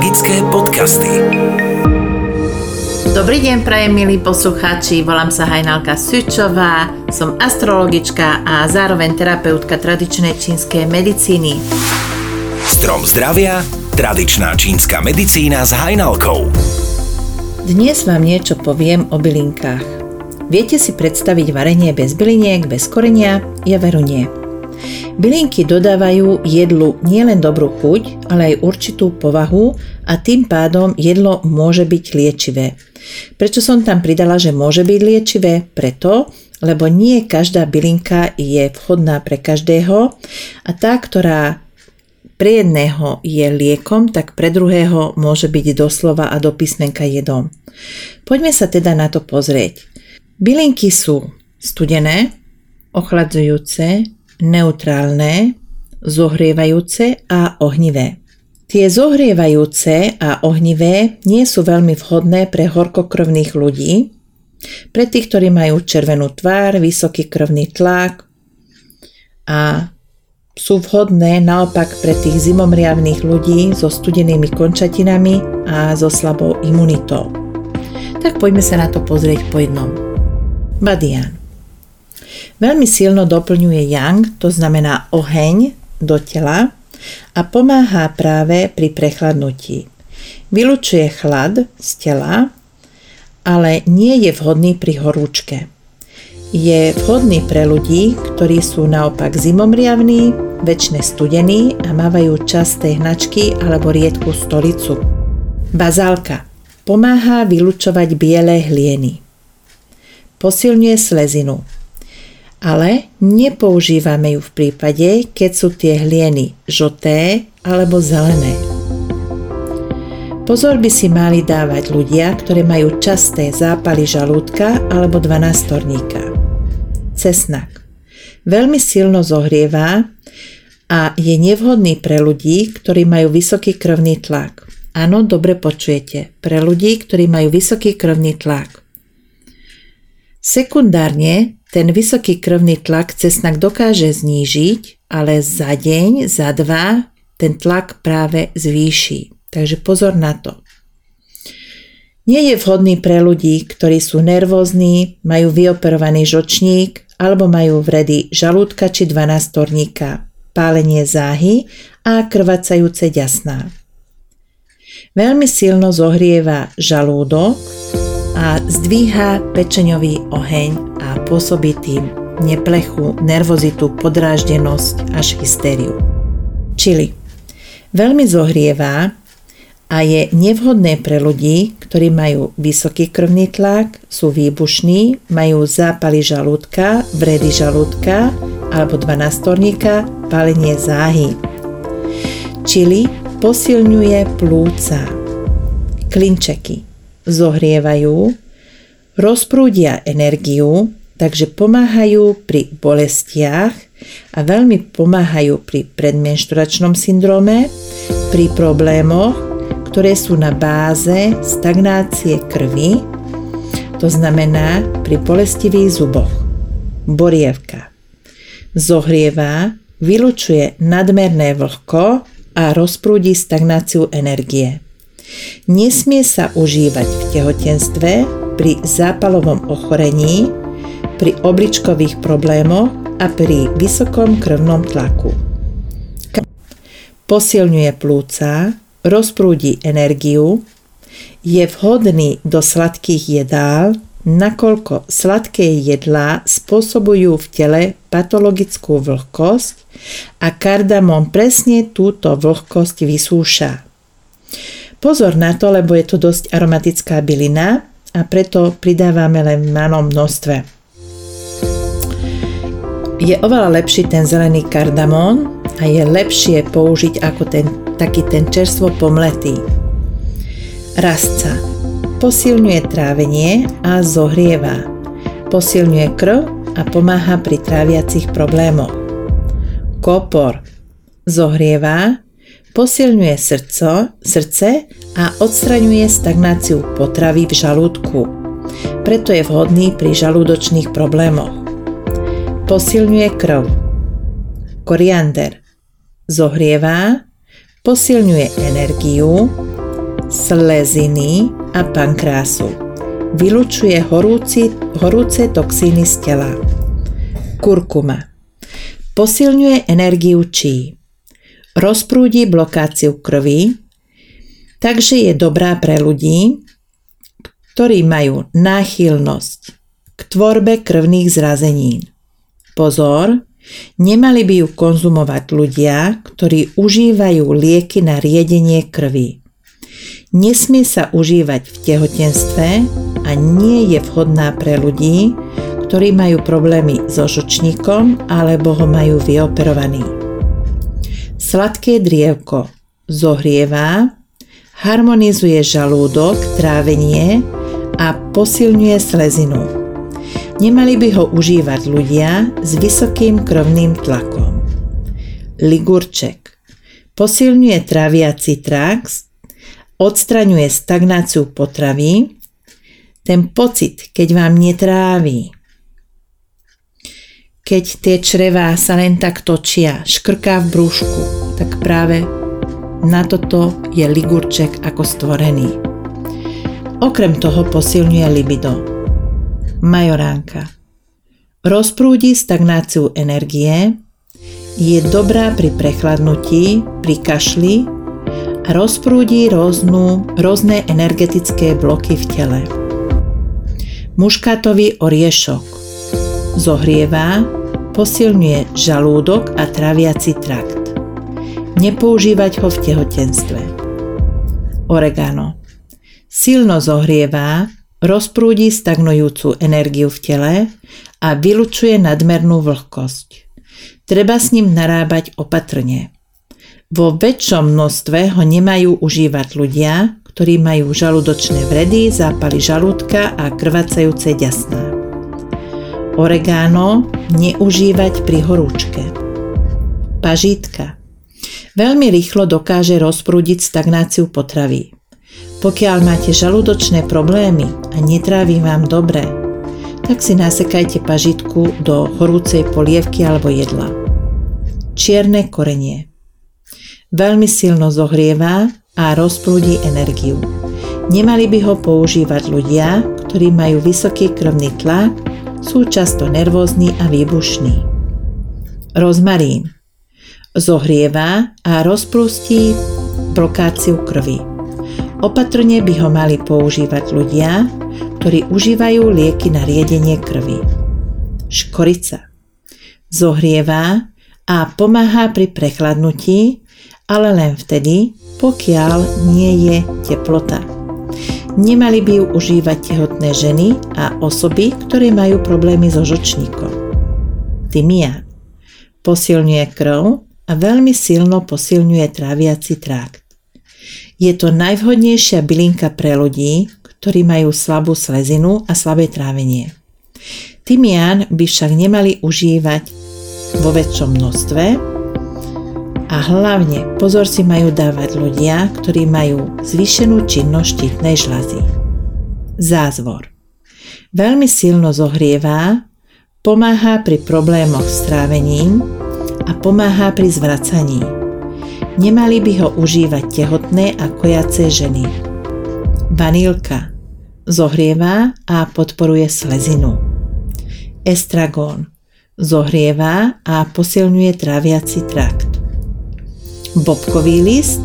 Magické podcasty. Dobrý deň prajem, milí poslucháči. Volám sa Hajnalka Sychová, som astrologička a zároveň terapeutka tradičnej čínskej medicíny. Strom zdravia, tradičná čínska medicína s Hajnalkou. Dnes vám niečo poviem o bylinkách. Viete si predstaviť varenie bez byliniek, bez korenia? Je veru nie. Bylinky dodávajú jedlu nielen dobrú chuť, ale aj určitú povahu a tým pádom jedlo môže byť liečivé. Prečo som tam pridala, že môže byť liečivé? Preto, lebo nie každá bylinka je vhodná pre každého a tá, ktorá pre jedného je liekom, tak pre druhého môže byť doslova a do písmenka jedom. Poďme sa teda na to pozrieť. Bylinky sú studené, ochladzujúce, neutrálne, zohrievajúce a ohnivé. Tie zohrievajúce a ohnivé nie sú veľmi vhodné pre horkokrvných ľudí, pre tých, ktorí majú červenú tvár, vysoký krvný tlak a sú vhodné naopak pre tých zimomriavných ľudí so studenými končatinami a so slabou imunitou. Tak poďme sa na to pozrieť po jednom. Badian. Veľmi silno doplňuje yang, to znamená oheň, do tela a pomáha práve pri prechladnutí. Vylučuje chlad z tela, ale nie je vhodný pri horúčke. Je vhodný pre ľudí, ktorí sú naopak zimomriavní, väčšine studení a mávajú časté hnačky alebo riedku stolicu. Bazálka. Pomáha vylučovať biele hlieny. Posilňuje slezinu. Ale nepoužívame ju v prípade, keď sú tie hlieny žlté alebo zelené. Pozor by si mali dávať ľudia, ktorí majú časté zápaly žalúdka alebo dvanástorníka. Cesnak. Veľmi silno zohrieva a je nevhodný pre ľudí, ktorí majú vysoký krvný tlak. Áno, dobre počujete. Pre ľudí, ktorí majú vysoký krvný tlak. Sekundárne ten vysoký krvný tlak cesnak dokáže znížiť, ale za deň, za dva ten tlak práve zvýši. Takže pozor na to. Nie je vhodný pre ľudí, ktorí sú nervózni, majú vyoperovaný žočník alebo majú vredy žalúdka či dvanástorníka, pálenie záhy a krvácajúce ďasná. Veľmi silno zohrieva žalúdok a zdvíha pečeňový oheň a pôsobí tým neplechu, nervozitu, podráždenosť až hystériu. Čili veľmi zohrieva a je nevhodné pre ľudí, ktorí majú vysoký krvný tlak, sú výbušní, majú zápaly žalúdka, vredy žalúdka alebo dvanástorníka, pálenie záhy. Čili posilňuje plúca. Klinčeky zohrievajú, rozprúdia energiu, takže pomáhajú pri bolestiach a veľmi pomáhajú pri predmenšturačnom syndróme, pri problémoch, ktoré sú na báze stagnácie krvi, to znamená pri bolestivých zuboch. Borievka. Zohrieva, vylučuje nadmerné vlhko a rozprúdi stagnáciu energie. Nesmie sa užívať v tehotenstve, pri zápalovom ochorení, pri obličkových problémoch a pri vysokom krvnom tlaku. Posilňuje plúca, rozprúdi energiu, je vhodný do sladkých jedál, nakoľko sladké jedlá spôsobujú v tele patologickú vlhkosť a kardamom presne túto vlhkosť vysúša. Pozor na to, lebo je to dosť aromatická bylina a preto pridávame len v malom množstve. Je oveľa lepší ten zelený kardamón a je lepšie použiť ako taký ten čerstvo pomletý. Rastca. Posilňuje trávenie a zohrieva. Posilňuje krv a pomáha pri tráviacich problémoch. Kopor. Zohrieva, posilňuje srdce a odstraňuje stagnáciu potravy v žalúdku. Preto je vhodný pri žalúdočných problémoch. Posilňuje krv. Koriander. Zohrieva, posilňuje energiu sleziny a pankrásu. Vylučuje horúce toxíny z tela. Kurkuma. Posilňuje energiu čí. Rozprúdi blokáciu krvi, takže je dobrá pre ľudí, ktorí majú náchylnosť k tvorbe krvných zrazenín. Pozor, nemali by ju konzumovať ľudia, ktorí užívajú lieky na riedenie krvi. Nesmie sa užívať v tehotenstve a nie je vhodná pre ľudí, ktorí majú problémy so žlčníkom alebo ho majú vyoperovaný. Sladké drievko zohrieva, harmonizuje žalúdok, trávenie a posilňuje slezinu. Nemali by ho užívať ľudia s vysokým krvným tlakom. Ligurček posilňuje tráviaci trakt, odstraňuje stagnáciu potravy, ten pocit, keď vám netrávi, keď tie črevá sa len tak točia, škrká v brúšku, tak práve na toto je ligurček ako stvorený. Okrem toho posilňuje libido. Majoránka. Rozprúdi stagnáciu energie, je dobrá pri prechladnutí, pri kašli a rozprúdi rôzne energetické bloky v tele. Muškatový oriešok. Zohrieva, posilňuje žalúdok a tráviaci trakt. Nepoužívať ho v tehotenstve. Oregano. Silno zohrieva, rozprúdi stagnujúcu energiu v tele a vylučuje nadmernú vlhkosť. Treba s ním narábať opatrne. Vo väčšom množstve ho nemajú užívať ľudia, ktorí majú žalúdočné vredy, zápaly žalúdka a krvácajúce ďasná. Oregano neužívať pri horúčke. Pažítka. Veľmi rýchlo dokáže rozprúdiť stagnáciu potravy. Pokiaľ máte žalúdočné problémy a netrávi vám dobre, tak si nasekajte pažitku do horúcej polievky alebo jedla. Čierne korenie. Veľmi silno zohrieva a rozprúdi energiu. Nemali by ho používať ľudia, ktorí majú vysoký krvný tlak, sú často nervózny a výbušný. Rozmarín. Zohrieva a rozprústí blokáciu krvi. Opatrne by ho mali používať ľudia, ktorí užívajú lieky na riedenie krvi. Škorica. Zohrieva a pomáha pri prechladnutí, ale len vtedy, pokiaľ nie je teplota. Nemali by ju užívať tehotné ženy a osoby, ktoré majú problémy so žlčníkom. Tymián posilňuje krv a veľmi silno posilňuje tráviaci trakt. Je to najvhodnejšia bylinka pre ľudí, ktorí majú slabú slezinu a slabé trávenie. Tymián by však nemali užívať vo väčšom množstve a hlavne pozor si majú dávať ľudia, ktorí majú zvýšenú činnosť štítnej žľazy. Zázvor. Veľmi silno zohrieva, pomáha pri problémoch s trávením a pomáha pri zvracaní. Nemali by ho užívať tehotné a kojace ženy. Vanilka. Zohrieva a podporuje slezinu. Estragón. Zohrieva a posilňuje tráviaci trakt. Bobkový list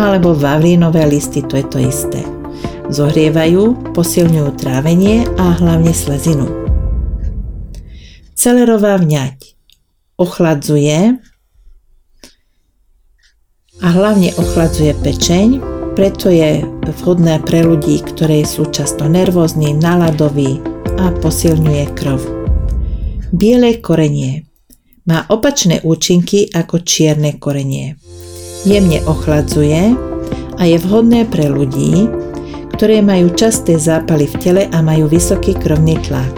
alebo vavlínové listy, to je to isté. Zohrievajú, posilňujú trávenie a hlavne slezinu. Celerová vňať ochladzuje a hlavne ochladzuje pečeň, preto je vhodné pre ľudí, ktorí sú často nervózni, naladoví a posilňuje krv. Biele korenie má opačné účinky ako čierne korenie. Jemne ochladzuje a je vhodné pre ľudí, ktoré majú časté zápaly v tele a majú vysoký krvný tlak.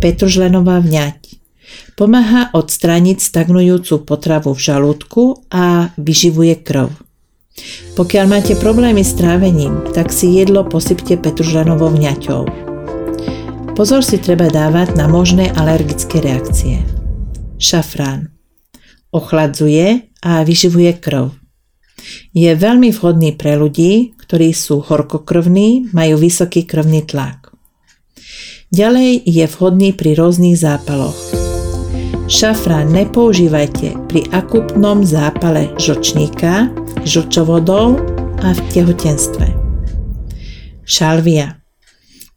Petržlenová vňať pomáha odstrániť stagnujúcu potravu v žalúdku a vyživuje krv. Pokiaľ máte problémy s trávením, tak si jedlo posypte petržlenovou vňaťou. Pozor si treba dávať na možné alergické reakcie. Šafrán ochladzuje a vyživuje krv. Je veľmi vhodný pre ľudí, ktorí sú horkokrvní, majú vysoký krvný tlak. Ďalej je vhodný pri rôznych zápaloch. Šafrán nepoužívajte pri akútnom zápale žlčníka, žlčovodov a v tehotenstve. Šalvia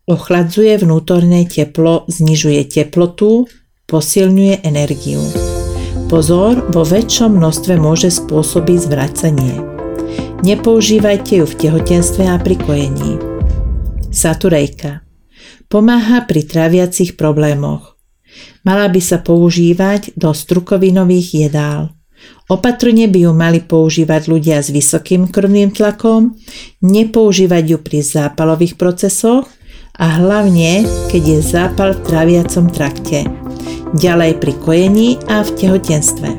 ochladzuje vnútorné teplo, znižuje teplotu, posilňuje energiu. Pozor, vo väčšom množstve môže spôsobiť zvracanie. Nepoužívajte ju v tehotenstve a pri kojení. Saturejka pomáha pri tráviacich problémoch. Mala by sa používať do strukovinových jedál. Opatrne by ju mali používať ľudia s vysokým krvným tlakom, nepoužívať ju pri zápalových procesoch a hlavne, keď je zápal v tráviacom trakte. Ďalej pri kojení a v tehotenstve.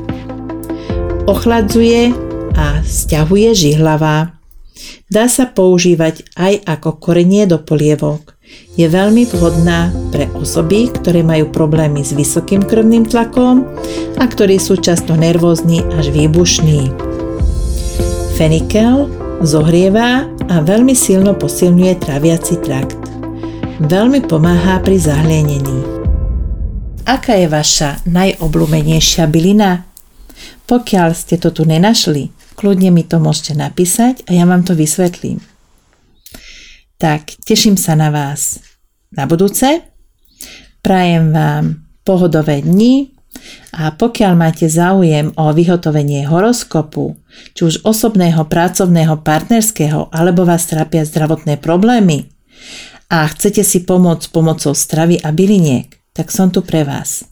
Ochladzuje a sťahuje žihlava. Dá sa používať aj ako korenie do polievok. Je veľmi vhodná pre osoby, ktoré majú problémy s vysokým krvným tlakom a ktorí sú často nervózni až výbušní. Fenikel zohrieva a veľmi silno posilňuje tráviaci trakt. Veľmi pomáha pri zahlienení. Aká je vaša najobľúbenejšia bylina? Pokiaľ ste to tu nenašli, kľudne mi to môžete napísať a ja vám to vysvetlím. Tak, teším sa na vás na budúce. Prajem vám pohodové dni a pokiaľ máte záujem o vyhotovenie horoskopu, či už osobného, pracovného, partnerského, alebo vás trápia zdravotné problémy a chcete si pomôcť pomocou stravy a byliniek, tak som tu pre vás.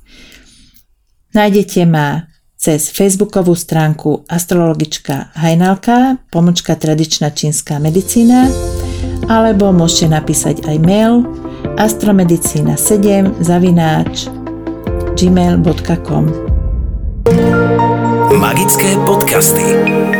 Nájdete ma cez facebookovú stránku astrologička Hajnalka, /tradičná čínska medicína, alebo môžete napísať aj mail astromedicina7@gmail.com. Magické podcasty.